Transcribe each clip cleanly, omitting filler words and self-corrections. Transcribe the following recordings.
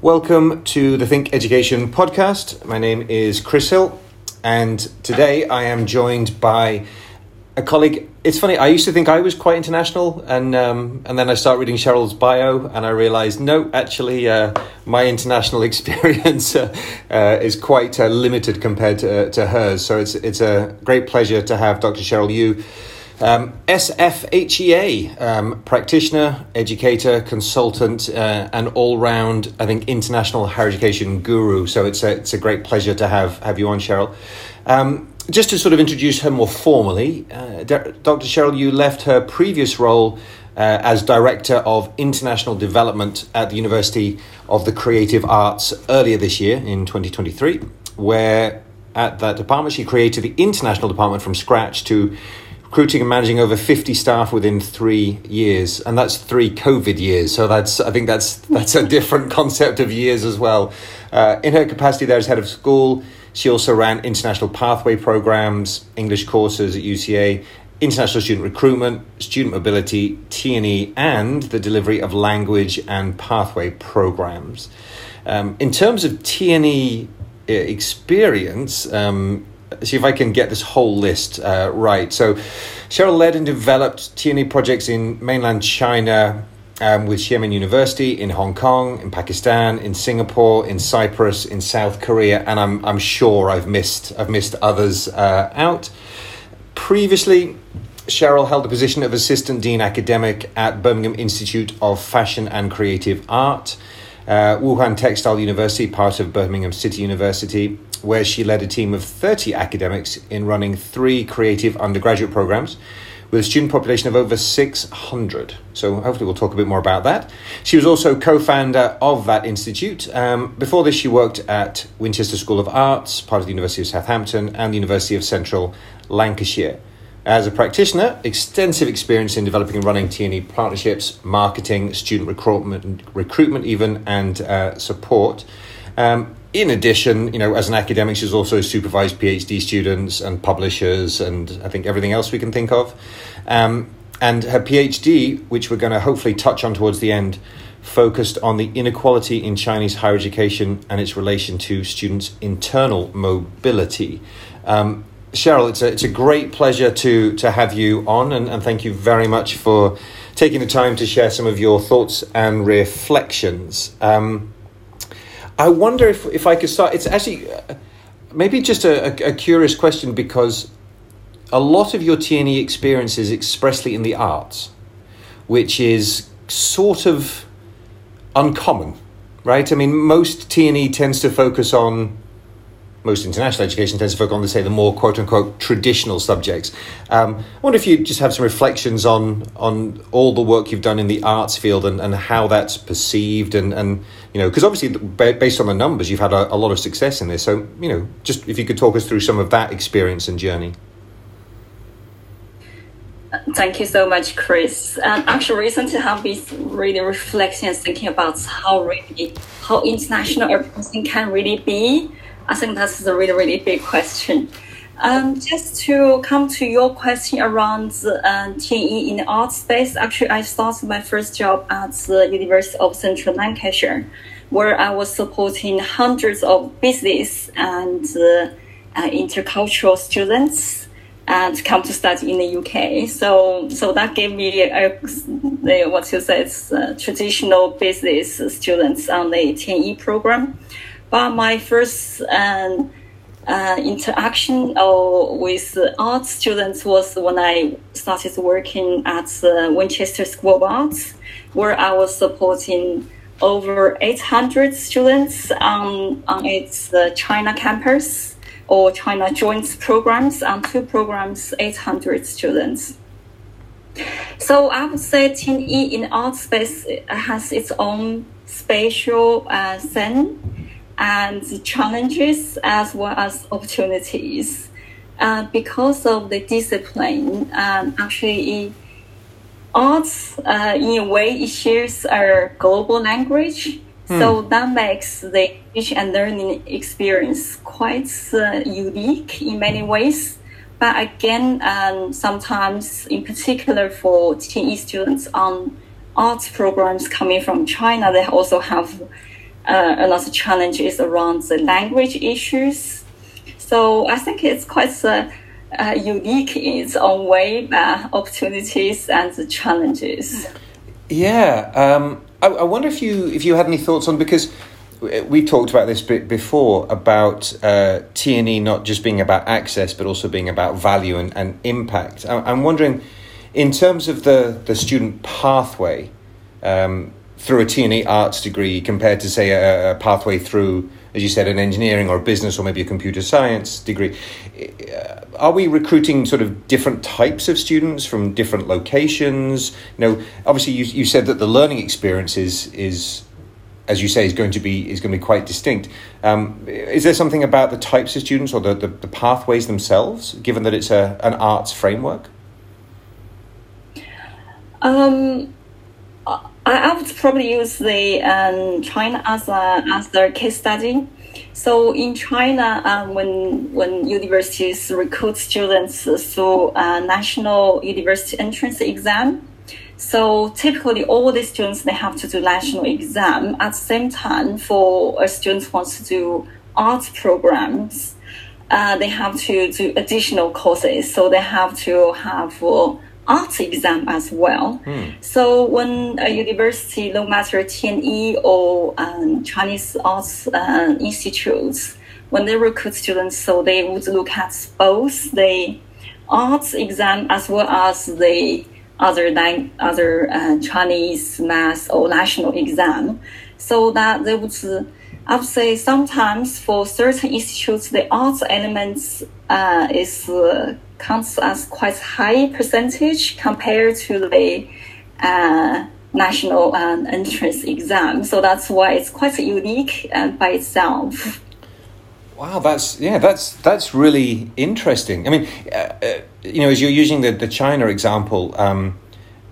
Welcome to the Think Education podcast. My name is Chris Hill, and today I am joined by a colleague. It's funny, I used to think I was quite international, and then I start reading Cheryl's bio, and I realised, no, actually, my international experience is quite limited compared to hers. So it's a great pleasure to have Dr. Cheryl Yu, SFHEA practitioner, educator, consultant, and all-round, I think, international higher education guru. So it's a great pleasure to have you on, Cheryl. Just to sort of introduce her more formally, Dr. Cheryl Yu left her previous role as Director of International Development at the University of the Creative Arts earlier this year in 2023, where at that department she created the international department from scratch to recruiting and managing over 50 staff within 3 years, and that's 3 COVID years. So I think that's a different concept of years as well. In her capacity there as head of school, she also ran international pathway programs, English courses at UCA, international student recruitment, student mobility, T&E, and the delivery of language and pathway programs. In terms of T&E experience, see if I can get this whole list right. So Cheryl led and developed T&E projects in mainland China with Xiamen University, in Hong Kong, in Pakistan, in Singapore, in Cyprus, in South Korea, and I'm sure I've missed others out. Previously, Cheryl held the position of Assistant Dean Academic at Birmingham Institute of Fashion and Creative Art, Wuhan Textile University, part of Birmingham City University, where she led a team of 30 academics in running 3 creative undergraduate programs with a student population of over 600. So hopefully we'll talk a bit more about that. She was also co-founder of that institute. Before this, she worked at Winchester School of Arts, part of the University of Southampton, and the University of Central Lancashire. As a practitioner, extensive experience in developing and running T&E partnerships, marketing, student recruitment even, and support. In addition, as an academic, she's also supervised PhD students and publishers and I think everything else we can think of. And her PhD, which we're going to hopefully touch on towards the end, focused on the inequality in Chinese higher education and its relation to students' internal mobility. Cheryl, it's a great pleasure to have you on, and thank you very much for taking the time to share some of your thoughts and reflections. I wonder if I could start. It's actually maybe just a curious question, because a lot of your T&E experience is expressly in the arts, which is sort of uncommon, right? I mean, most T&E tends to focus on, most international education tends to focus on, let's say, the more quote-unquote traditional subjects. I wonder if you just have some reflections on all the work you've done in the arts field and how that's perceived, and because obviously based on the numbers, you've had a lot of success in this. So, just if you could talk us through some of that experience and journey. Thank you so much, Chris. Actually, recently I've been really reflecting and thinking about how international everything can really be. I think that's a really, really big question. Just to come to your question around T&E in the art space, actually, I started my first job at the University of Central Lancashire, where I was supporting hundreds of business and intercultural students and come to study in the UK. So that gave me traditional business students on the T&E program. But my first interaction with art students was when I started working at the Winchester School of Arts, where I was supporting over 800 students on its China campus or China joint programs, on 2 programs, 800 students. So I would say T&E in art space has its own spatial scene and challenges as well as opportunities. Because of the discipline, actually arts, in a way, it shares our global language. So that makes the teaching and learning experience quite unique in many ways. But again, sometimes, in particular for T&E students on arts programs coming from China, they also have Another challenge is around the language issues. So I think it's quite unique in its own way, opportunities and the challenges. Yeah, I wonder if you had any thoughts on, because we talked about this before, about T&E not just being about access, but also being about value and impact. I'm wondering, in terms of the student pathway through a T&E arts degree compared to, say, a pathway through, as you said, an engineering or a business or maybe a computer science degree, are we recruiting sort of different types of students from different locations? You know, obviously, you said that the learning experience is as you say, is going to be quite distinct. Is there something about the types of students or the pathways themselves, given that it's an arts framework? I would probably use the China as a case study. So in China, when universities recruit students through a national university entrance exam, so typically all the students, they have to do national exam at the same time. For a student who wants to do art programs, they have to do additional courses. So they have to have art exam as well. So when a university, no matter T&E or Chinese arts institutes, when they recruit students, so they would look at both the arts exam as well as the other Chinese math or national exam, so that they would, I would say, sometimes for certain institutes, the arts elements counts as quite high percentage compared to the national entrance exam. So that's why it's quite unique by itself. Wow, that's really interesting. I mean, as you're using the China example,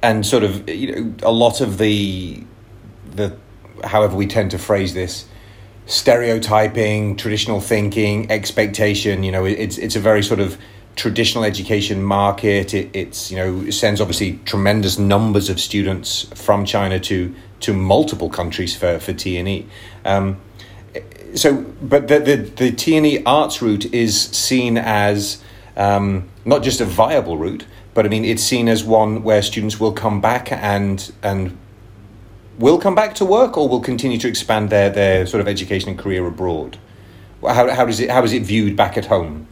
and sort of, a lot of the however we tend to phrase this, stereotyping, traditional thinking, expectation. It's a very sort of traditional education market. It sends obviously tremendous numbers of students from China to multiple countries for T&E. So, but the T&E arts route is seen as not just a viable route, but I mean, it's seen as one where students will come back and will come back to work, or will continue to expand their sort of education and career abroad. How is it viewed back at home?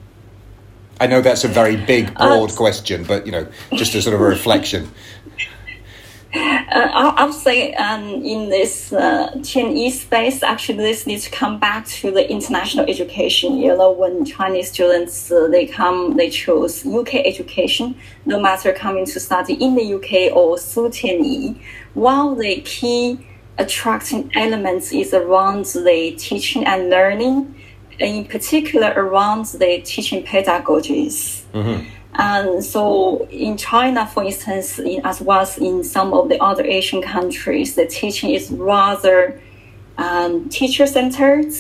I know that's a very big, broad question, but just a sort of a reflection. I would say in this T&E space, actually, this needs to come back to the international education. When Chinese students, they choose UK education, no matter coming to study in the UK or through T&E, while the key attracting elements is around the teaching and learning, in particular around the teaching pedagogies. Mm-hmm. And so in China, for instance, as well as in some of the other Asian countries, the teaching is rather teacher-centered,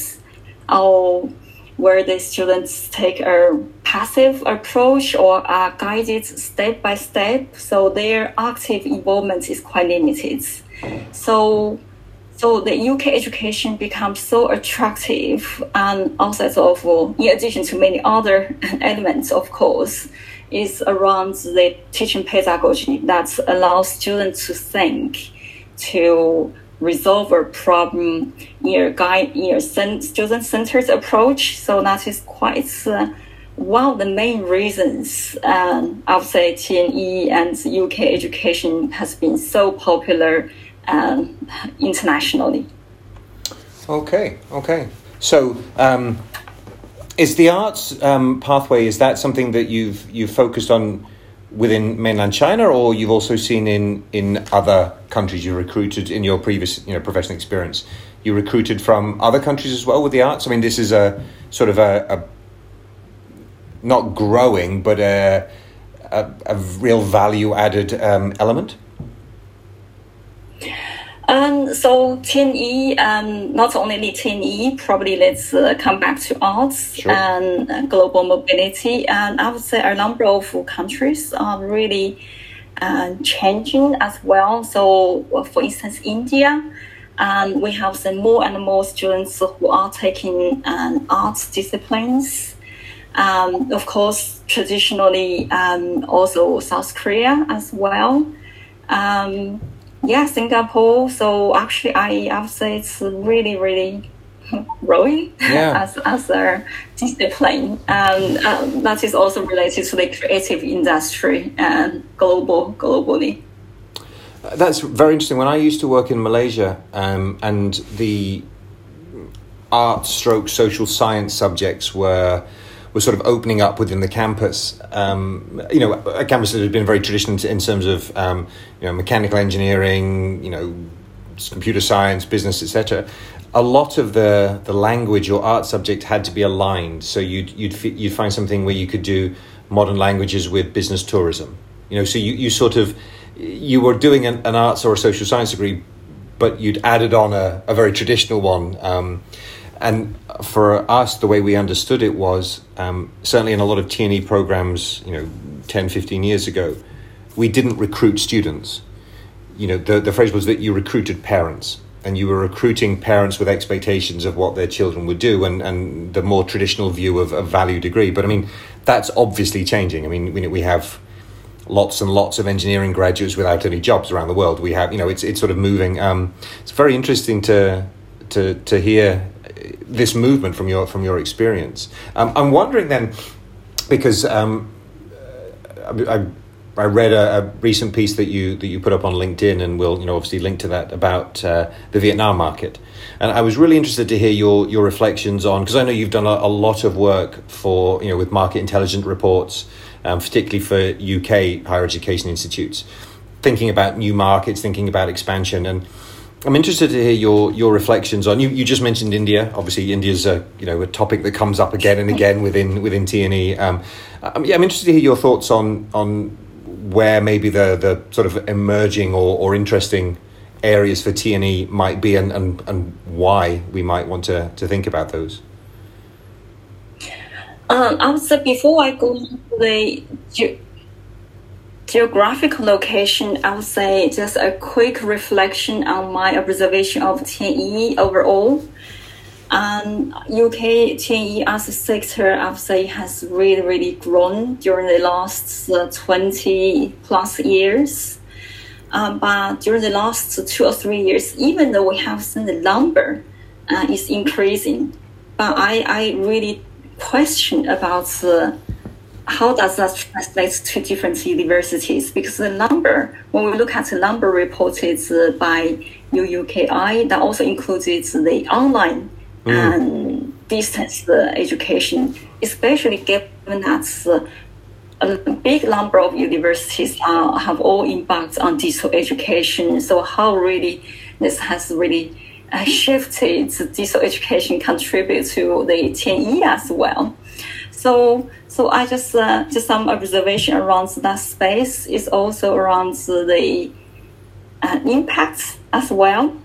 or where the students take a passive approach or are guided step by step. So their active involvement is quite limited. So the UK education becomes so attractive, and in addition to many other elements, of course, is around the teaching pedagogy that allows students to think, to resolve a problem in a student-centered approach. So that is quite one of the main reasons I would say T&E and UK education has been so popular internationally. Okay. So, is the arts pathway, is that something that you've focused on within mainland China, or you've also seen in other countries? You recruited in your previous professional experience, you recruited from other countries as well with the arts? I mean, this is a sort of a not growing, but a real value added element. So T&E, not only T&E, probably let's come back to arts. Sure. And global mobility. And I would say a number of countries are really changing as well. So, for instance, India And we have seen more and more students who are taking arts disciplines. Of course, traditionally, also South Korea as well. Yeah, Singapore. So actually, I would say it's really, really growing as a discipline. That is also related to the creative industry and globally. That's very interesting. When I used to work in Malaysia, and the art / social science subjects were sort of opening up within the campus, you know, a campus that had been very traditional in terms of, you know, mechanical engineering, you know, computer science, business, etc. A lot of the language or art subject had to be aligned. So you'd find something where you could do modern languages with business tourism, you know. So you sort of, you were doing an arts or a social science degree, but you'd added on a very traditional one. And for us, the way we understood it was, certainly in a lot of T&E programs, you know, 10, 15 years ago, we didn't recruit students. You know, the phrase was that you recruited parents, and you were recruiting parents with expectations of what their children would do, and the more traditional view of value degree. But I mean, that's obviously changing. I mean, we have lots and lots of engineering graduates without any jobs around the world. We have, you know, it's sort of moving. It's very interesting to hear this movement from your experience. I'm wondering then, because I read a recent piece that you put up on LinkedIn, and we'll, you know, obviously link to that, about the Vietnam market. And I was really interested to hear your reflections on, because I know you've done a lot of work for, you know, with market intelligence reports, particularly for UK higher education institutes, thinking about new markets, thinking about expansion. And I'm interested to hear your reflections on, you just mentioned India. Obviously, India's a topic that comes up again and again within T&E. I'm interested to hear your thoughts on where maybe the sort of emerging or interesting areas for T&E might be, and why we might want to think about those. I would say, before I go to the geographic location, I would say just a quick reflection on my observation of T&E overall. UK T&E as a sector, I would say, has really, really grown during the last 20 plus years. But during the last 2 or 3 years, even though we have seen the number is increasing, but I really question about how does that translate to different universities, because the number, when we look at the number reported by UUKI, that also included the online and distance education, especially given that a big number of universities have all embarked on digital education. So how really this has really shifted digital education contribute to the T&E as well. So I just some observation around that space is also around the impacts as well.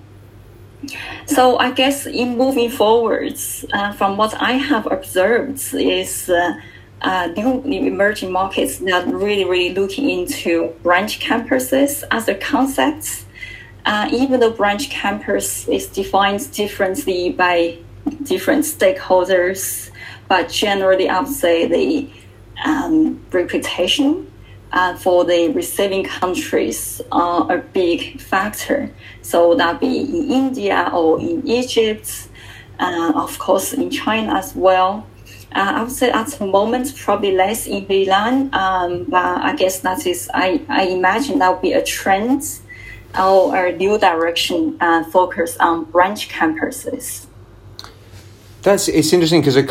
So I guess in moving forwards, from what I have observed is new emerging markets that really, really looking into branch campuses as a concept. Even though branch campus is defined differently by different stakeholders, but generally I would say the reputation for the receiving countries are a big factor. So that be in India or in Egypt, of course in China as well. I would say at the moment probably less in Milan, but I guess that is, I imagine that would be a trend or a new direction focus on branch campuses. It's interesting because a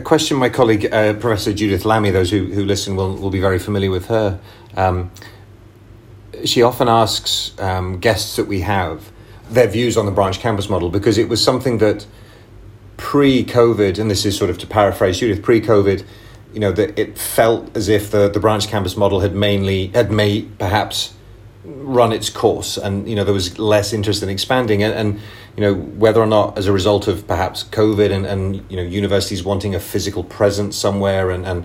question my colleague, Professor Judith Lammy, those who listen will be very familiar with her. She often asks guests that we have their views on the branch campus model, because it was something that pre-COVID, and this is sort of to paraphrase Judith, pre-COVID, you know, that it felt as if the branch campus model had perhaps run its course, and you know, there was less interest in expanding, and you know, whether or not as a result of perhaps COVID and you know, universities wanting a physical presence somewhere, and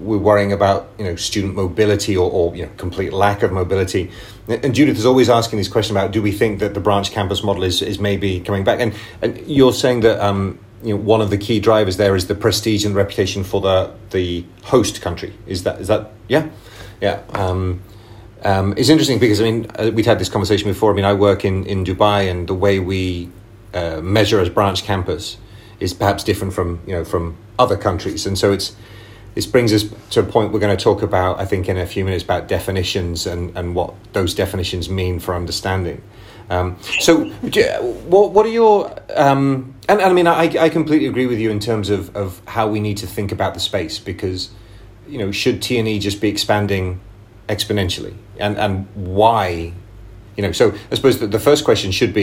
we're worrying about, student mobility or complete lack of mobility. And Judith is always asking this question about, do we think that the branch campus model is maybe coming back? And you're saying that one of the key drivers there is the prestige and reputation for the host country. Is that yeah. It's interesting because we'd had this conversation before. I work in Dubai, and the way we measure as branch campus is perhaps different from other countries, and so this brings us to a point we're going to talk about, I think, in a few minutes, about definitions and what those definitions mean for understanding. So what are your I completely agree with you in terms of how we need to think about the space, because should T&E just be expanding exponentially, and why? So I suppose that my first question should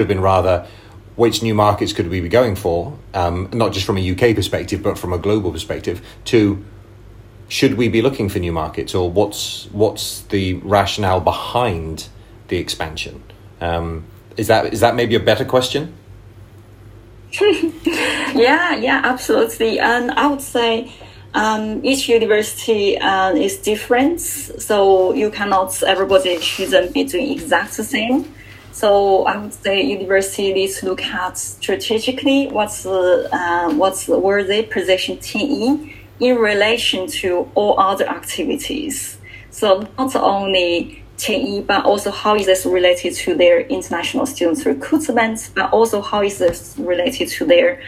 have been rather, which new markets could we be going for, not just from a UK perspective, but from a global perspective, to should we be looking for new markets, or what's the rationale behind the expansion? Is that maybe a better question? Yeah, absolutely. And I would say each university is different, so everybody shouldn't be doing exactly the same. So I would say university needs to look at strategically where they position TE in relation to all other activities. So not only TE, but also how is this related to their international students recruitment, but also how is this related to their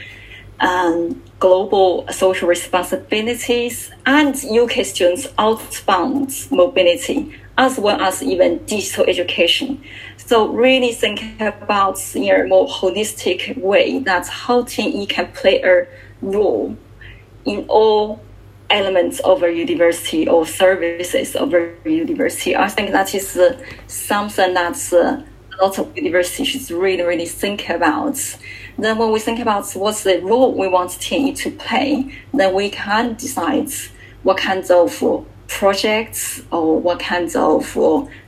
global social responsibilities and UK students' outbound mobility, as well as even digital education. So really think about in a more holistic way that how TE can play a role in all elements of a university or services of a university. I think that is something that a lot of universities should really, really think about. Then when we think about what's the role we want TE to play, then we can decide what kinds of projects or what kinds of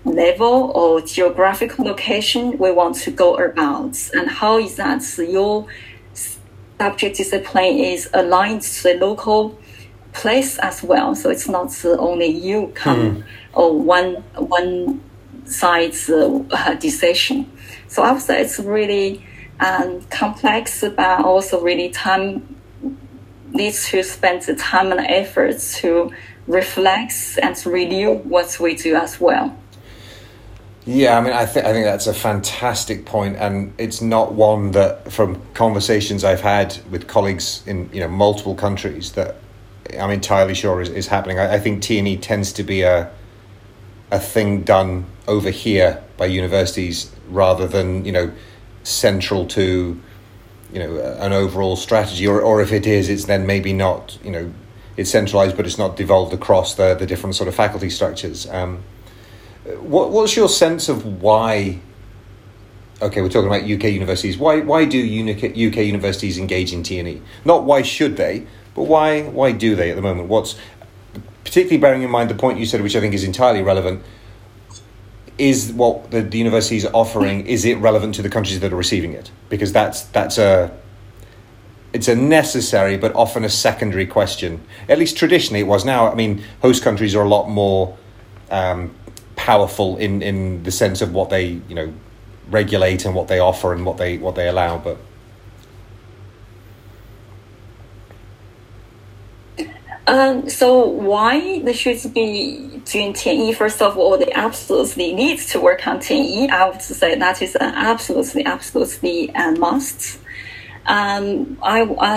level or geographic location we want to go about, and how is that your subject discipline is aligned to the local place as well, so it's not only you come or one side's decision. So I would say it's really complex, but also really time needs to spend the time and effort to reflects and renew what we do as well. Yeah, I think that's a fantastic point, and it's not one that, from conversations I've had with colleagues in multiple countries, that I'm entirely sure is happening. I think T&E tends to be a thing done over here by universities rather than central to an overall strategy, or if it is, it's then maybe not it's centralised, but it's not devolved across the different sort of faculty structures. What's your sense of why? Okay, we're talking about UK universities. Why do UK universities engage in T&E? Not why should they, but why do they at the moment? What's particularly bearing in mind the point you said, which I think is entirely relevant, is what the universities are offering. Is it relevant to the countries that are receiving it? Because it's a necessary but often a secondary question. At least traditionally it was. Now, host countries are a lot more powerful in the sense of what they regulate and what they offer and what they allow. But so why they should be doing TE? First of all, they absolutely need to work on TE. I would say that is an absolutely must.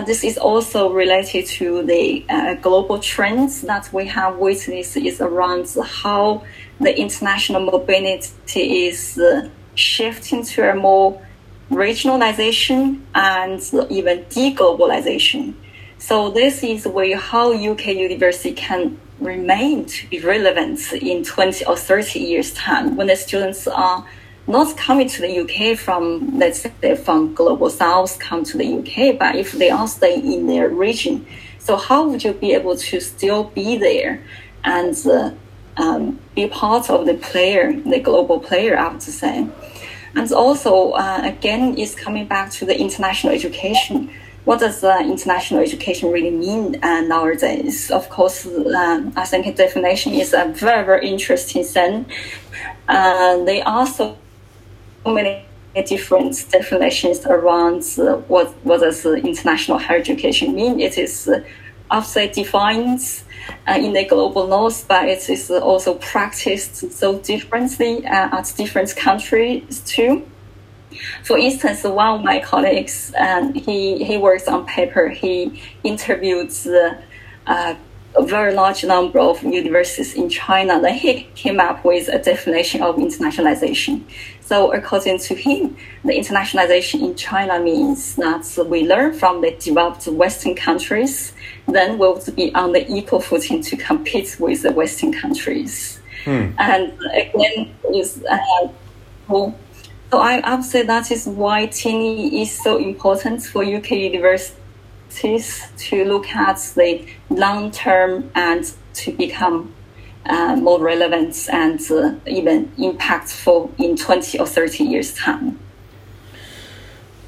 This is also related to the global trends that we have witnessed is around how the international mobility is shifting to a more regionalization and even de-globalization. So this is where how UK university can remain to be relevant in 20 or 30 years' time, when the students are not coming to the UK from, let's say, from global south come to the UK, but if they are staying in their region, so how would you be able to still be there and be part of the global player, I would say. And also, again, it's coming back to the international education. what does international education really mean nowadays? Of course, I think the definition is a very, very interesting thing. There are so many different definitions around what does international higher education mean. It is upside defined in the global north, but it is also practiced so differently at different countries too. For instance, one of my colleagues, he works on paper. He interviewed a very large number of universities in China. Then he came up with a definition of internationalization. So according to him, the internationalization in China means that we learn from the developed Western countries, then we would be on the equal footing to compete with the Western countries. And again, is so I would say that is why TNE is so important for UK universities to look at the long term and to become more relevant and even impactful in 20 or 30 years' time.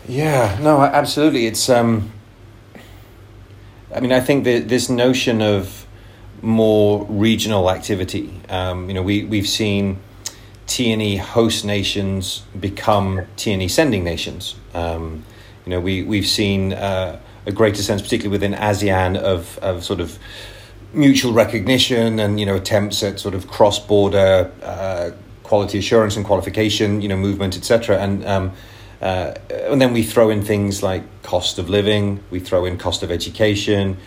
Yeah, no, absolutely. It's, I mean, I think that this notion of more regional activity, you know, we've seen TNE host nations become TNE sending nations. You know, we've seen a greater sense, particularly within ASEAN, of sort of mutual recognition and, you know, attempts at sort of cross-border quality assurance and qualification, you know, movement, etc. And then we throw in things like cost of living, we throw in cost of education,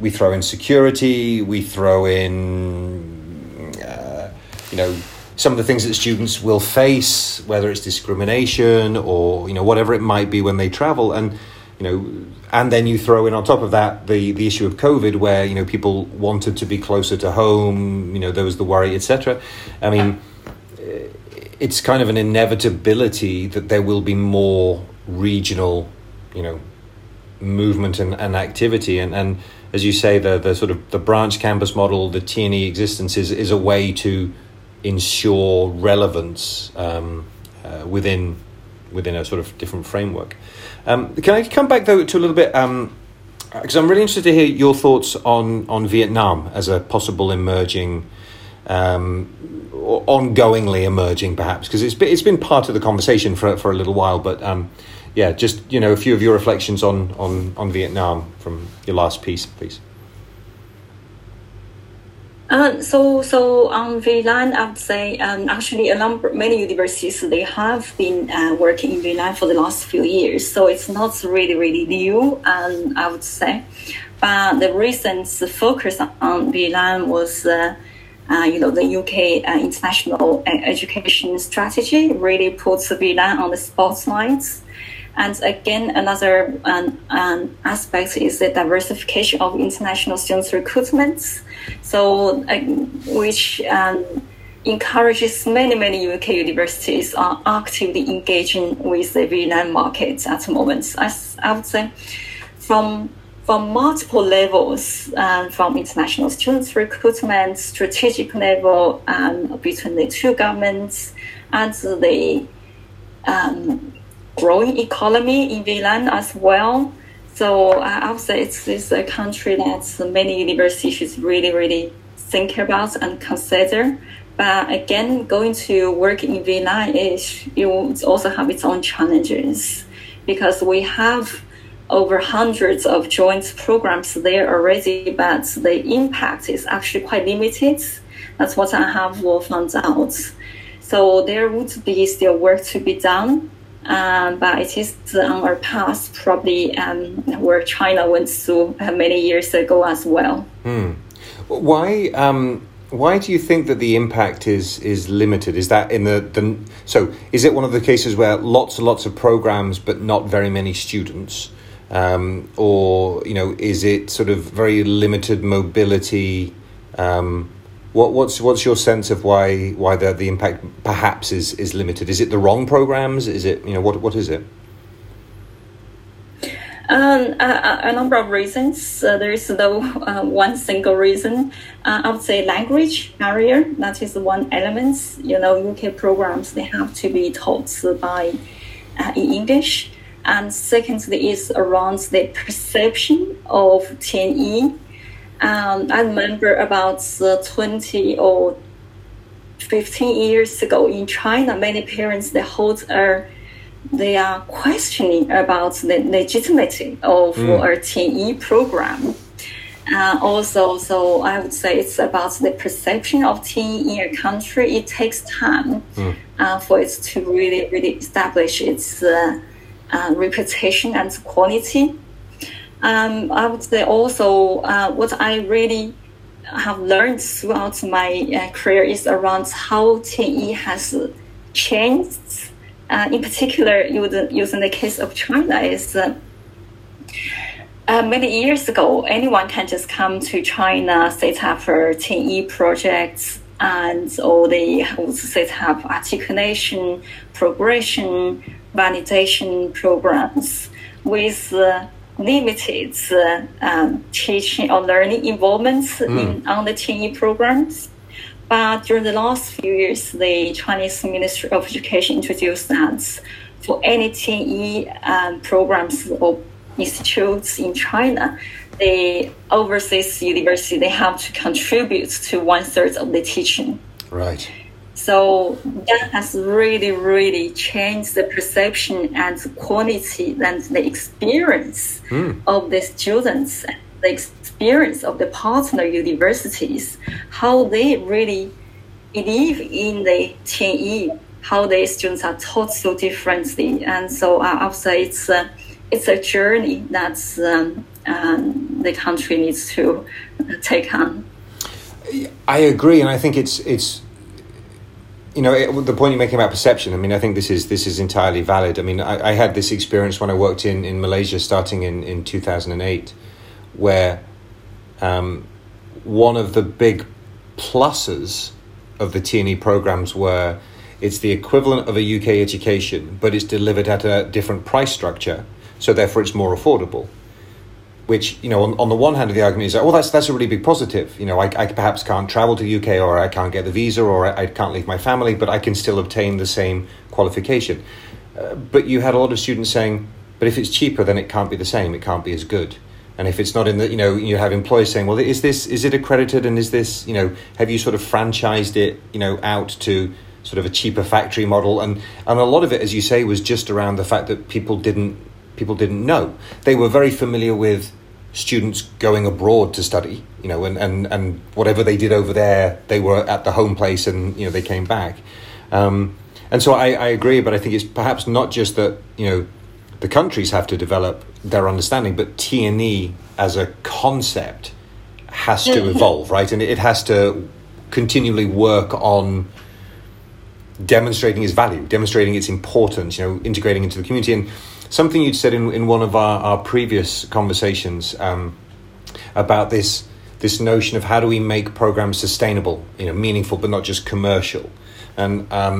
we throw in security, we throw in, you know, some of the things that students will face, whether it's discrimination or, you know, whatever it might be when they travel. And, you know, and then you throw in on top of that the issue of COVID, where, you know, people wanted to be closer to home, you know, there was the worry, etc. I mean, it's kind of an inevitability that there will be more regional, you know, movement and activity. And as you say, the sort of the branch campus model, the TNE existence is a way to ensure relevance within a sort of different framework. Can I come back though to a little bit, because I'm really interested to hear your thoughts on Vietnam as a possible emerging, or ongoingly emerging perhaps, because it's been part of the conversation for a little while. But yeah, just, you know, a few of your reflections on Vietnam from your last piece, please. So on VLAN, I would say actually many universities, they have been working in VLAN for the last few years. So it's not really, really new, I would say. But the recent focus on VLAN was, you know, the UK international education strategy really puts VLAN on the spotlight. And again, another aspect is the diversification of international students' recruitment, so which encourages many UK universities are actively engaging with the VLAN market at the moment. I would say from multiple levels, from international students' recruitment, strategic level between the two governments, and the growing economy in VLAN as well. So I would say it's a country that many universities should really, really think about and consider. But again, going to work in VLAN, it will also have its own challenges, because we have over hundreds of joint programs there already, but the impact is actually quite limited. That's what I have found out. So there would be still work to be done. But it is on our past, probably where China went through many years ago as well. Why do you think that the impact is limited? Is that in the so is it one of the cases where lots and lots of programs but not very many students, or, you know, is it sort of very limited mobility? What's your sense of why the impact perhaps is limited? Is it the wrong programs? Is it, you know, what is it? A number of reasons. There is no one single reason. I would say language barrier. That is one element. You know, UK programs, they have to be taught by in English. And secondly is around the perception of 10E. I remember about 20 or 15 years ago in China, many parents, they are questioning about the legitimacy of our 10E program. Also, so I would say it's about the perception of 10E in a country. It takes time for it to really, really establish its reputation and quality. I would say also what I really have learned throughout my career is around how 10E has changed. In particular, using the case of China is many years ago, anyone can just come to China, set up for 10E projects, and all they would set up articulation, progression, validation programs with limited teaching or learning involvements on the 10E programs. But during the last few years, the Chinese Ministry of Education introduced that for any 10E programs or institutes in China, the overseas university, they have to contribute to 1/3 of the teaching. Right. So that has really, really changed the perception and the quality and the experience of the students, the experience of the partner universities, how they really believe in the 10E, how the students are taught so differently. And so I'll say it's a journey that the country needs to take on. I agree, and I think it's you know, the point you're making about perception, I mean, I think this is entirely valid. I mean, I had this experience when I worked in Malaysia starting in 2008, where one of the big pluses of the T&E programs were it's the equivalent of a UK education, but it's delivered at a different price structure, so therefore it's more affordable. Which, you know, on the one hand of the argument is, oh, that's a really big positive. You know, I perhaps can't travel to the UK, or I can't get the visa, or I can't leave my family, but I can still obtain the same qualification. But you had a lot of students saying, but if it's cheaper, then it can't be the same. It can't be as good. And if it's not in the, you know, you have employers saying, well, is it accredited? And is this, you know, have you sort of franchised it, you know, out to sort of a cheaper factory model? And a lot of it, as you say, was just around the fact that people didn't know. They were very familiar with students going abroad to study, you know, and whatever they did over there, they were at the home place, and, you know, they came back. And so I agree, but I think it's perhaps not just that, you know, the countries have to develop their understanding, but T&E as a concept has to evolve, right? And it has to continually work on demonstrating its value, demonstrating its importance, you know, integrating into the community. And something you'd said in one of our previous conversations about this notion of how do we make programs sustainable, you know, meaningful, but not just commercial. And I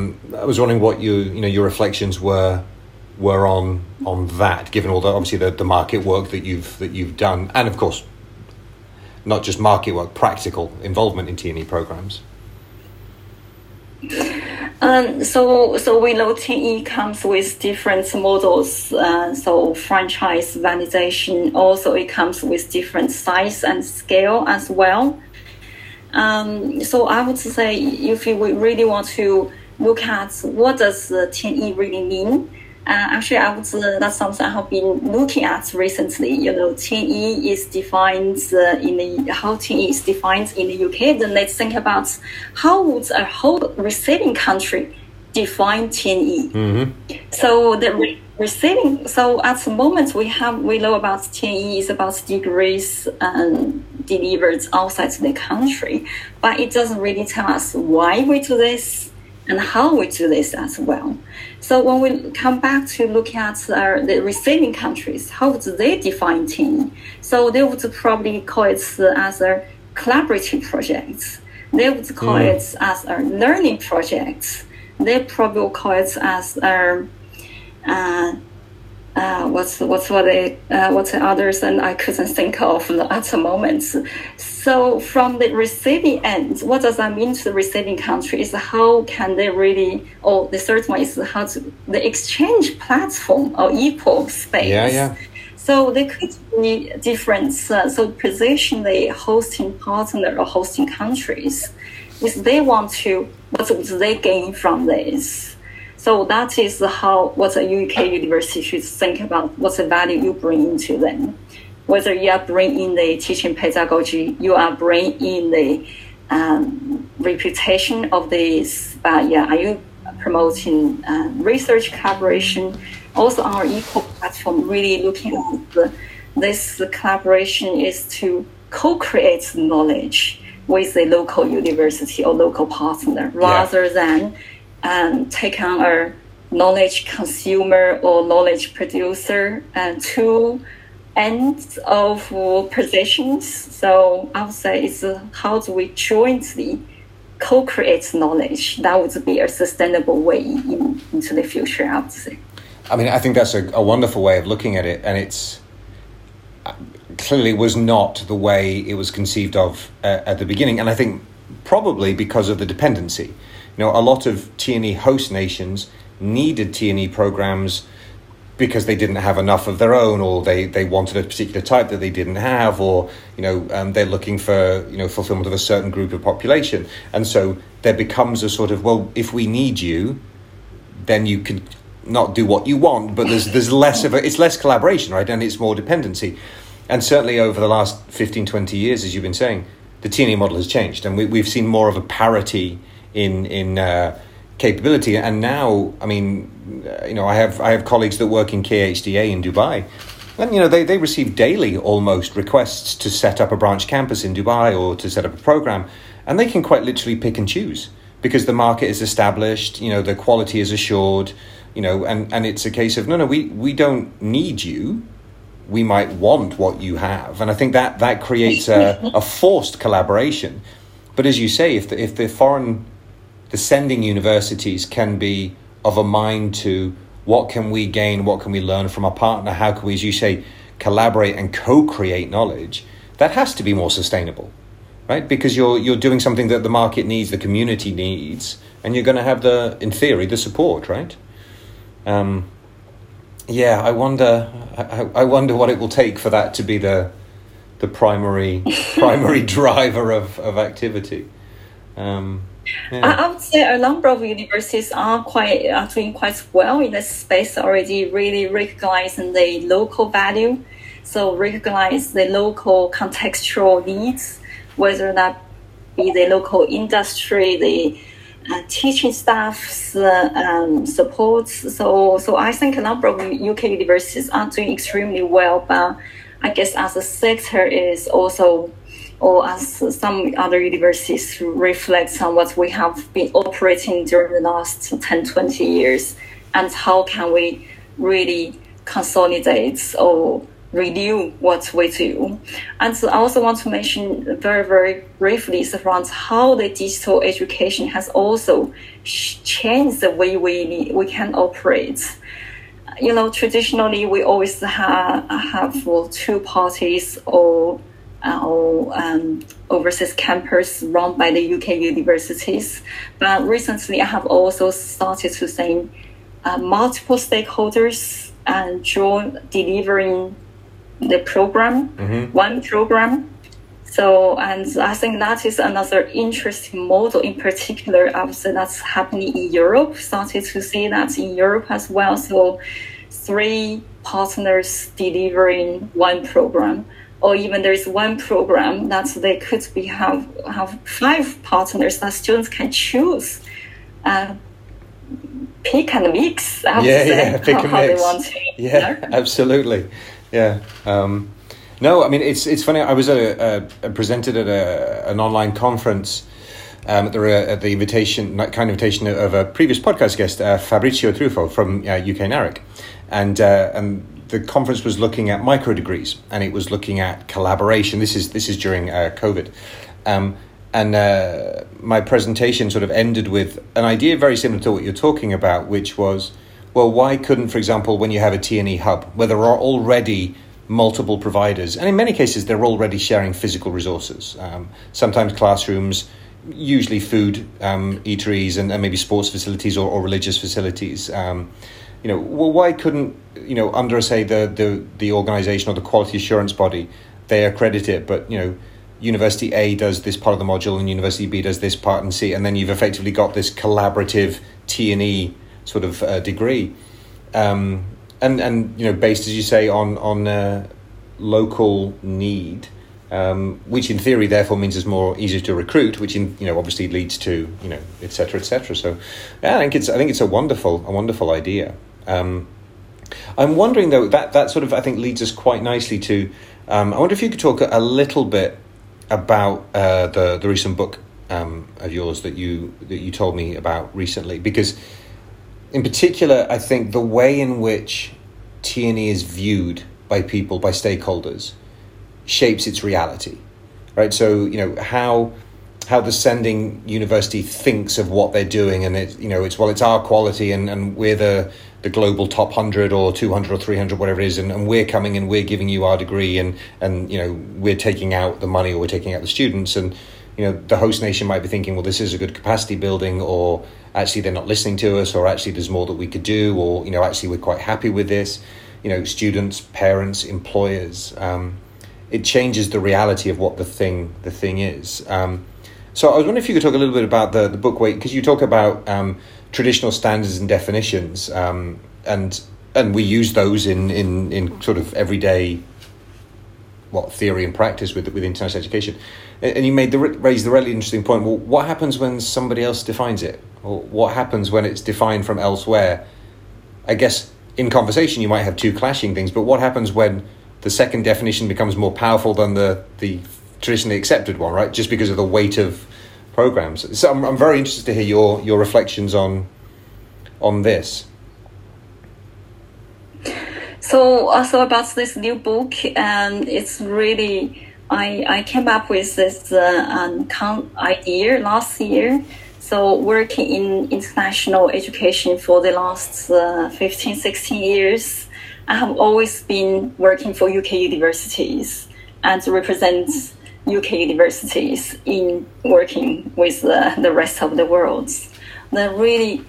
was wondering what your reflections were on that, given all the obviously the market work that you've done, and of course, not just market work, practical involvement in T&E programs. So we know 10E comes with different models, so franchise validation, also it comes with different size and scale as well. So I would say if we really want to look at what does 10E really mean, actually I would that's something I have been looking at recently. You know, 10E is defined how 10E is defined in the UK. Then let's think about how would a whole receiving country define 10E. So the receiving. So at the moment we know about 10E is about degrees delivered outside the country, but it doesn't really tell us why we do this and how we do this as well. So when we come back to look at the receiving countries, how do they define 10E? So they would probably call it as a collaborative project. They would call it as a learning project. They probably will call it as a what's the others, and I couldn't think of at the moment. So from the receiving end, what does that mean to the receiving countries? How can they really, or the third one is how to the exchange platform or equal space. Yeah. So there could be different, so positionally hosting partner or hosting countries, if they want to, what would they gain from this? So that is how, what a UK university should think about, what's the value you bring into them. Whether you are bringing the teaching pedagogy, you are bringing the reputation of this, are you promoting research collaboration? Also, our equal platform really looking at this collaboration is to co-create knowledge with the local university or local partner, rather than take on a knowledge consumer or knowledge producer to ends of positions. So I would say it's how do we jointly co-create knowledge? That would be a sustainable way into the future, I would say. I mean, I think that's a wonderful way of looking at it, and it's clearly was not the way it was conceived of at the beginning, and I think probably because of the dependency. You know, a lot of T&E host nations needed T&E programs because they didn't have enough of their own, or they wanted a particular type that they didn't have, or, you know, they're looking for, you know, fulfillment of a certain group of population. And so there becomes a sort of, well, if we need you, then you can not do what you want, but there's less of a, it's less collaboration, right? And it's more dependency. And certainly over the last 15, 20 years, as you've been saying, the T&E model has changed, and we've seen more of a parity in capability. And now, I mean, you know, I have colleagues that work in KHDA in Dubai, and, you know, they receive daily almost requests to set up a branch campus in Dubai or to set up a program, and they can quite literally pick and choose because the market is established, you know, the quality is assured, you know, and it's a case of, no, we don't need you. We might want what you have. And I think that creates a forced collaboration. But as you say, if the sending universities can be of a mind to what can we gain, what can we learn from our partner, how can we, as you say, collaborate and co-create knowledge, that has to be more sustainable, right? Because you're doing something that the market needs, the community needs, and you're going to have in theory, the support, right? I wonder what it will take for that to be the primary driver of activity. I would say a number of universities are doing quite well in this space already, really recognizing the local value, so recognize the local contextual needs, whether that be the local industry, the teaching staff's supports. So I think a number of UK universities are doing extremely well, but I guess as a sector is also, or as some other universities reflect on what we have been operating during the last 10, 20 years, and how can we really consolidate or renew what we do. And so I also want to mention very, very briefly is around how the digital education has also changed the way we can operate. You know, traditionally we always have two parties or overseas campus run by the UK universities. But recently I have also started to see multiple stakeholders and join delivering the program, one program. So, and I think that is another interesting model in particular. I would say that's happening in Europe. Started to see that in Europe as well. So, 3 partners delivering one program, or even there is one program that they could be have 5 partners that students can choose, pick and mix. Yeah, absolutely. Yeah. No, I mean, it's funny. I was presented at an online conference at the invitation of a previous podcast guest, Fabrizio Truffo from UK NARIC. And the conference was looking at micro degrees, and it was looking at collaboration. This is during COVID. And my presentation sort of ended with an idea very similar to what you're talking about, which was well, why couldn't, for example, when you have a T&E hub, where there are already multiple providers, and in many cases, they're already sharing physical resources, sometimes classrooms, usually food, eateries, and maybe sports facilities or religious facilities. You know, well, why couldn't, you know, under, say, the organisation or the quality assurance body, they accredit it, but, you know, University A does this part of the module and University B does this part and C, and then you've effectively got this collaborative T&E sort of degree. And you know, based, as you say, on local need, which in theory therefore means it's more easier to recruit, which in, you know, obviously leads to, you know, et cetera, et cetera. So yeah, I think it's a wonderful idea. I'm wondering though, that sort of, I think, leads us quite nicely to, I wonder if you could talk a little bit about the recent book of yours that you told me about recently, because in particular, I think the way in which T&E is viewed by people, by stakeholders, shapes its reality, right? So, you know, how the sending university thinks of what they're doing, and it, you know, it's, well, it's our quality, and we're the global top 100 or 200 or 300, whatever it is, and we're coming and we're giving you our degree, and you know, we're taking out the money or we're taking out the students, and you know, the host nation might be thinking, well, this is a good capacity building, or actually they're not listening to us, or actually there's more that we could do, or, you know, actually we're quite happy with this. You know, students, parents, employers, it changes the reality of what the thing is. So I was wondering if you could talk a little bit about the book weight, because you talk about traditional standards and definitions, and we use those in sort of everyday theory and practice with international education. And you raised the really interesting point, well, what happens when somebody else defines it? Or what happens when it's defined from elsewhere? I guess in conversation you might have two clashing things, but what happens when the second definition becomes more powerful than the traditionally accepted one, right? Just because of the weight of programs. So I'm very interested to hear your reflections on this. So about this new book, it's really, I came up with this idea last year. So working in international education for the last 15, 16 years, I have always been working for UK universities and represent UK universities in working with the rest of the world. That really,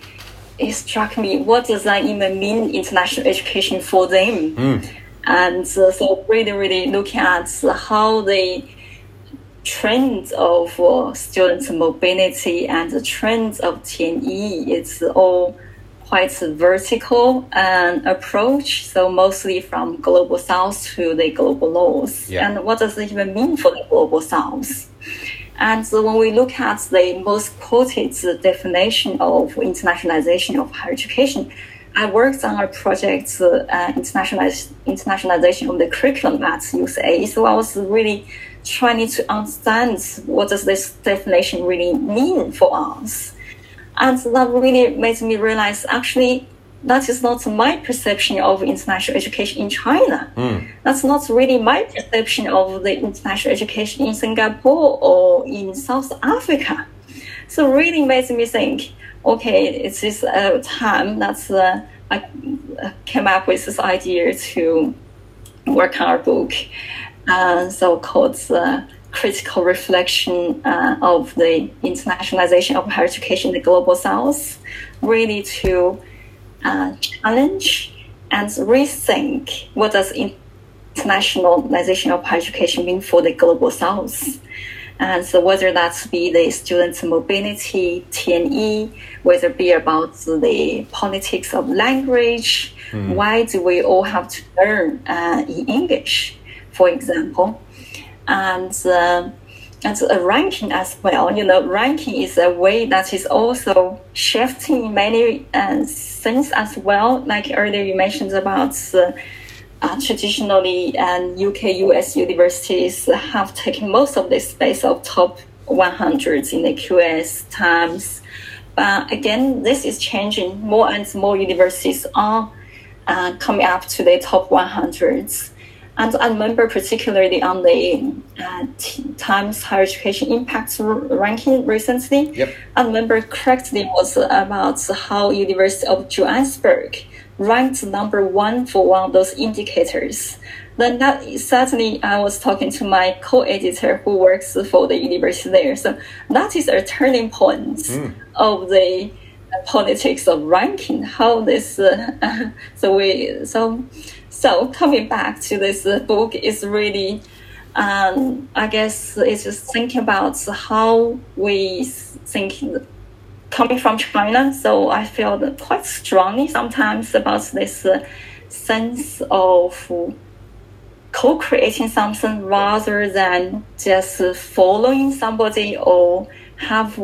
it struck me, what does that even mean, international education for them? And so really, really looking at how the trend of student mobility and the trend of T&E, it's all quite a vertical approach, so mostly from Global South to the Global North. Yeah. And what does it even mean for the Global South? And so when we look at the most quoted definition of internationalization of higher education, I worked on a project, internationalization of the curriculum at UCA. So I was really trying to understand what does this definition really mean for us. And that really made me realize, actually, that is not my perception of international education in China. That's not really my perception of the international education in Singapore or in South Africa. So really made me think, okay, it is a time that I came up with this idea to work on our book, so-called critical reflection of the internationalization of higher education in the Global South, really to challenge and rethink what does internationalization of higher education mean for the Global South. And so whether that be the student mobility, T&E, whether it be about the politics of language, why do we all have to learn in English, for example? And a ranking as well. You know, ranking is a way that is also shifting in many things as well. Like earlier you mentioned about traditionally UK-US universities have taken most of the space of top 100s in the QS, Times. But again, this is changing. More and more universities are coming up to the top 100s. And I remember particularly on the Times Higher Education Impact ranking recently, I remember correctly was about how University of Johannesburg ranked number one for one of those indicators. Then that suddenly I was talking to my co-editor who works for the university there. So that is a turning point of the politics of ranking. How this so coming back to this book is really, I guess it's just thinking about how we think. Coming from China, so I feel quite strongly sometimes about this sense of co-creating something rather than just following somebody or have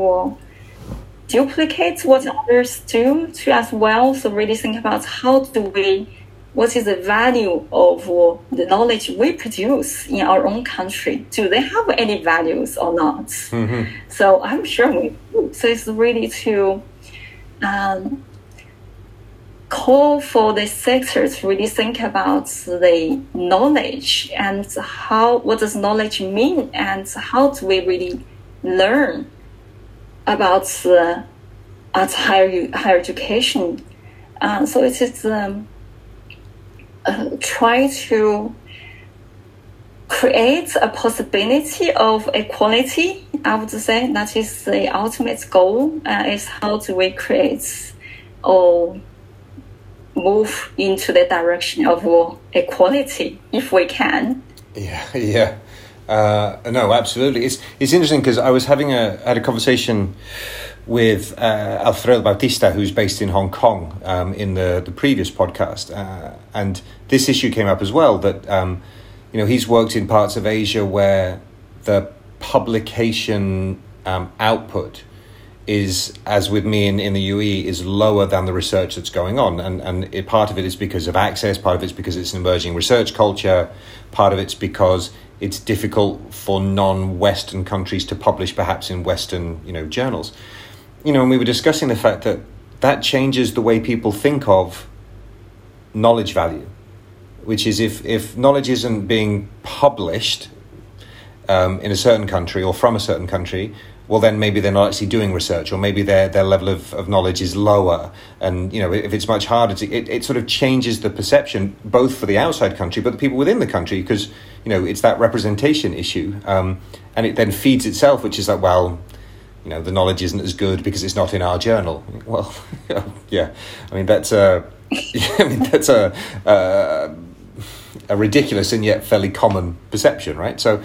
duplicate what others do to as well. So really think about how do we, what is the value of the knowledge we produce in our own country? Do they have any values or not? Mm-hmm. So I'm sure we do. So it's really to call for the sector to really think about the knowledge and how, what does knowledge mean and how do we really learn about higher education? So it is... try to create a possibility of equality. I would say that is the ultimate goal, is how do we create or move into the direction of equality if we can. No, absolutely. It's interesting because I was having a conversation with Alfredo Bautista, who's based in Hong Kong, in the previous podcast. And this issue came up as well, that, you know, he's worked in parts of Asia where the publication output is, as with me in the UAE, is lower than the research that's going on. And it, part of it is because of access, part of it's because it's an emerging research culture, part of it's because it's difficult for non-Western countries to publish perhaps in Western, you know, journals. You know, and we were discussing the fact that that changes the way people think of knowledge value, which is if knowledge isn't being published in a certain country or from a certain country, well, then maybe they're not actually doing research, or maybe their level of knowledge is lower. And, you know, if it's much harder, it sort of changes the perception, both for the outside country, but the people within the country, because, you know, it's that representation issue. And it then feeds itself, which is like, well... you know, the knowledge isn't as good because it's not in our journal. Well, yeah, I mean, that's a ridiculous and yet fairly common perception, right? So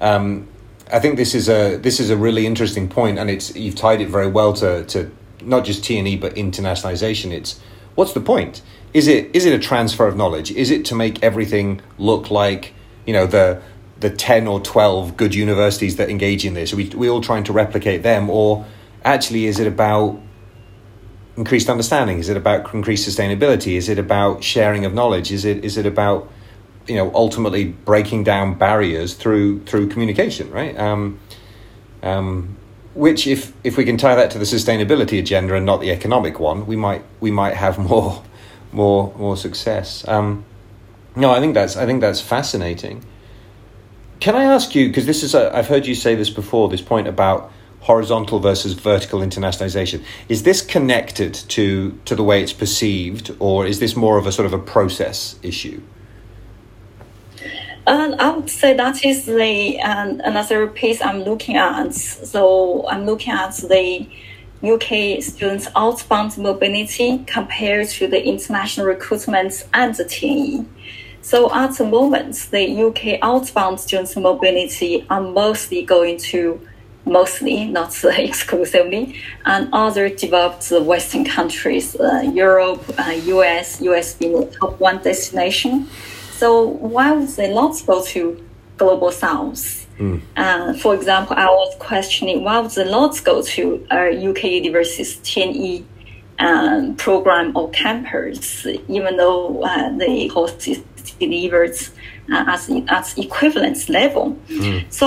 I think this is a really interesting point, and it's, you've tied it very well to not just T&E but internationalization. It's, what's the point? Is it a transfer of knowledge? Is it to make everything look like, you know, the 10 or 12 good universities that engage in this? Are we all trying to replicate them? Or actually, is it about increased understanding? Is it about increased sustainability? Is it about sharing of knowledge? Is it about, you know, ultimately breaking down barriers through communication, right? Which if we can tie that to the sustainability agenda and not the economic one, we might have more success. No, I think that's fascinating. Can I ask you, because this is I've heard you say this before, this point about horizontal versus vertical internationalization. Is this connected to the way it's perceived, or is this more of a sort of a process issue? I would say that is the another piece I'm looking at. So I'm looking at the UK students' outbound mobility compared to the international recruitment and the T&E. So at the moment, the UK outbound students' mobility are mostly going to, not exclusively, and other developed Western countries, Europe, US being the top one destination. So why would they not go to Global South? For example, I was questioning why would they not go to UK universities' T&E program or campus, even though the host is delivered at equivalence level. So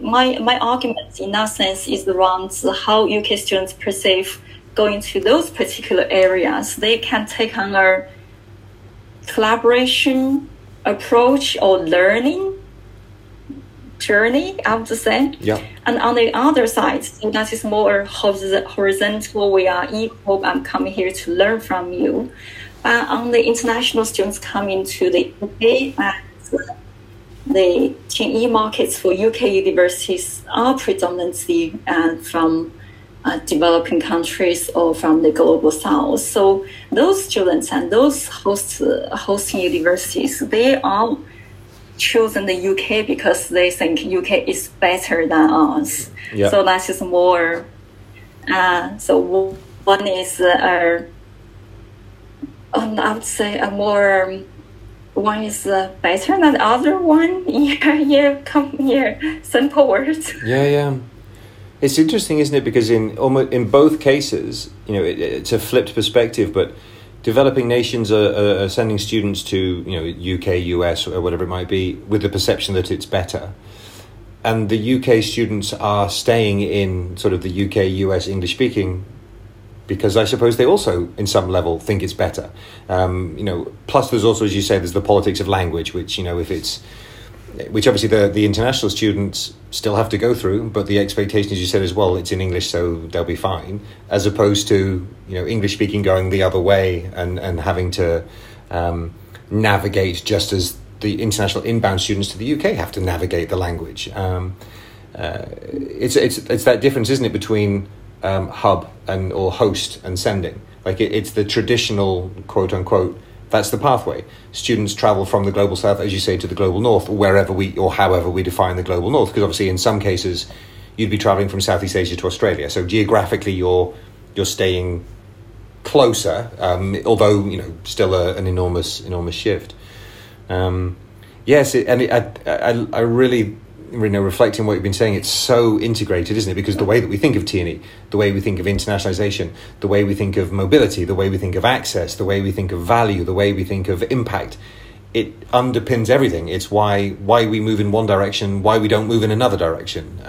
my argument in that sense is around how UK students perceive going to those particular areas. They can take on a collaboration approach or learning journey, I would say. Yeah. And on the other side, so that is more horizontal, we are equal, I'm coming here to learn from you. Only international students come into the UK, and the TNE markets for UK universities are predominantly from developing countries or from the global south. So those students and those hosting universities, they are chosen the UK because they think UK is better than us. Yeah. So that is more. So one is I would say a more. One is better than the other one. Yeah. Simple words. Yeah. It's interesting, isn't it? Because in both cases, you know, it's a flipped perspective, but developing nations are sending students to, you know, UK, US, or whatever it might be, with the perception that it's better. And the UK students are staying in sort of the UK, US English speaking, because I suppose they also, in some level, think it's better. You know, plus there's also, as you say, there's the politics of language, which, you know, which obviously the international students still have to go through, but the expectation, as you said as well, it's in English, so they'll be fine, as opposed to, you know, English speaking going the other way and having to navigate, just as the international inbound students to the UK have to navigate the language. It's that difference, isn't it, between hub and or host and sending. Like it's the traditional, quote unquote, that's the pathway. Students travel from the global south, as you say, to the global north, or wherever however we define the global north, because obviously in some cases you'd be traveling from Southeast Asia to Australia. So geographically you're staying closer, although, you know, still an enormous shift. Yes, I really, you know, reflecting what you've been saying, it's so integrated, isn't it? Because the way that we think of T&E, the way we think of internationalization, the way we think of mobility, the way we think of access, the way we think of value, the way we think of impact, it underpins everything. It's why we move in one direction, why we don't move in another direction,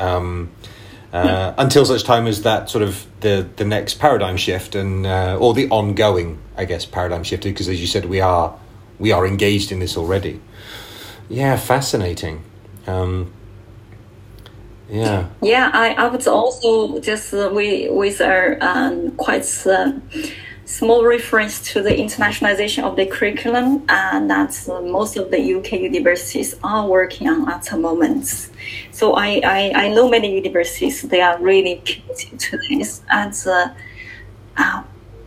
until such time as that sort of the next paradigm shift, and or the ongoing, I guess, paradigm shift, because as you said, we are engaged in this already. Yeah, fascinating. Yeah, I would also just with our quite small reference to the internationalization of the curriculum, and that's most of the UK universities are working on at the moment. So I know many universities, they are really committed to this, and I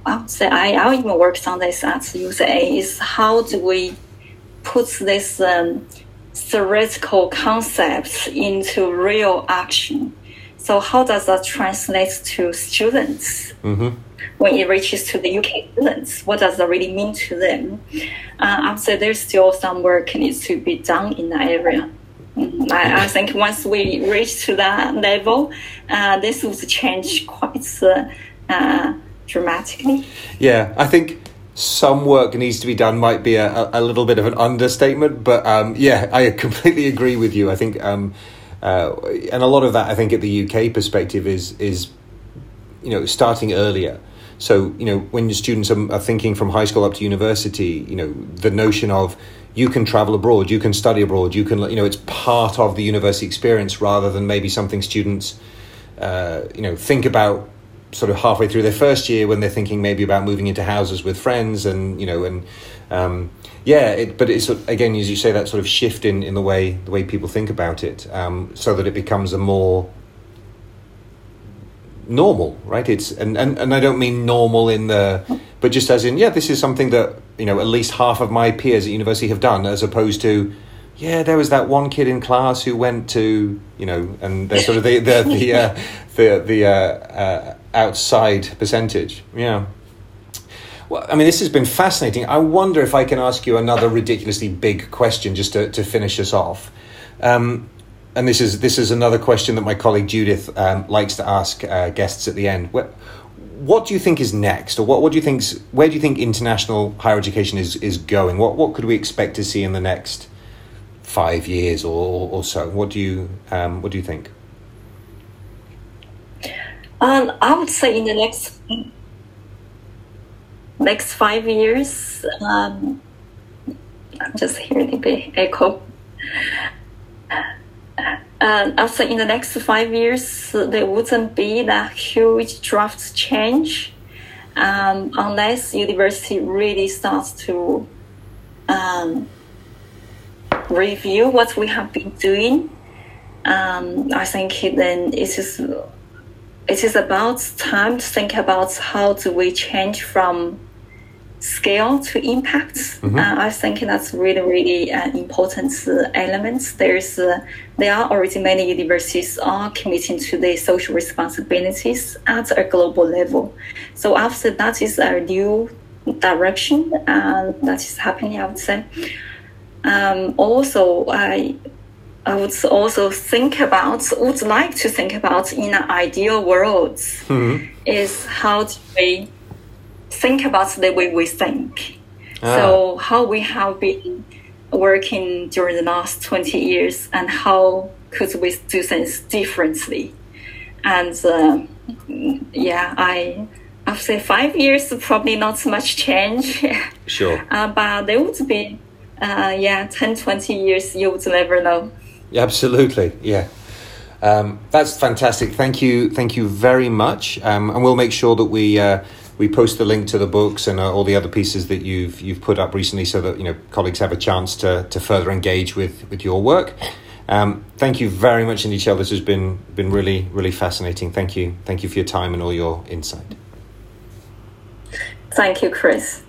would say I even worked on this at UCA, is how do we put this theoretical concepts into real action. So how does that translate to students? Mm-hmm. When it reaches to the UK students, what does that really mean to them? I would say there's still some work needs to be done in that area. I think once we reach to that level, this will change quite dramatically. Yeah, I think some work needs to be done might be a little bit of an understatement, but yeah, I completely agree with you. I think, and a lot of that, I think, at the UK perspective is, you know, starting earlier. So, you know, when your students are thinking from high school up to university, you know, the notion of you can travel abroad, you can study abroad, you can, you know, it's part of the university experience, rather than maybe something students, you know, think about sort of halfway through their first year, when they're thinking maybe about moving into houses with friends, and, you know, and but it's, again, as you say, that sort of shift in the way people think about it, so that it becomes a more normal, right? It's and I don't mean normal in the, but just as in, yeah, this is something that, you know, at least half of my peers at university have done, as opposed to, yeah, there was that one kid in class who went to, you know, and they're sort of the outside percentage. Yeah. Well, I mean, this has been fascinating. I wonder if I can ask you another ridiculously big question just to finish us off. And this is another question that my colleague Judith likes to ask guests at the end. What do you think is next, or what do you think? Where do you think international higher education is going? What could we expect to see in the next 5 years or so? What do you think? I would say in the next 5 years, I'm just hearing a bit echo. I would say in the next 5 years, there wouldn't be that huge draft change. unless university really starts to review what we have been doing, I think then it is about time to think about how do we change from scale to impact. Mm-hmm. I think that's really important elements. There are already many universities are committing to their social responsibilities at a global level. So after that is a new direction that is happening, I would say. Also, I would also would like to think about in an ideal world, mm-hmm. is how do we think about the way we think. So how we have been working during the last 20 years and how could we do things differently. And after 5 years, probably not much change. Sure. But there would be 10, 20 years, you would never know. Absolutely, yeah. That's fantastic. Thank you very much. And we'll make sure that we post the link to the books and all the other pieces that you've put up recently, so that colleagues have a chance to further engage with your work. Thank you very much indeed, Cheryl. This has been really, really fascinating. Thank you for your time and all your insight. Thank you, Chris.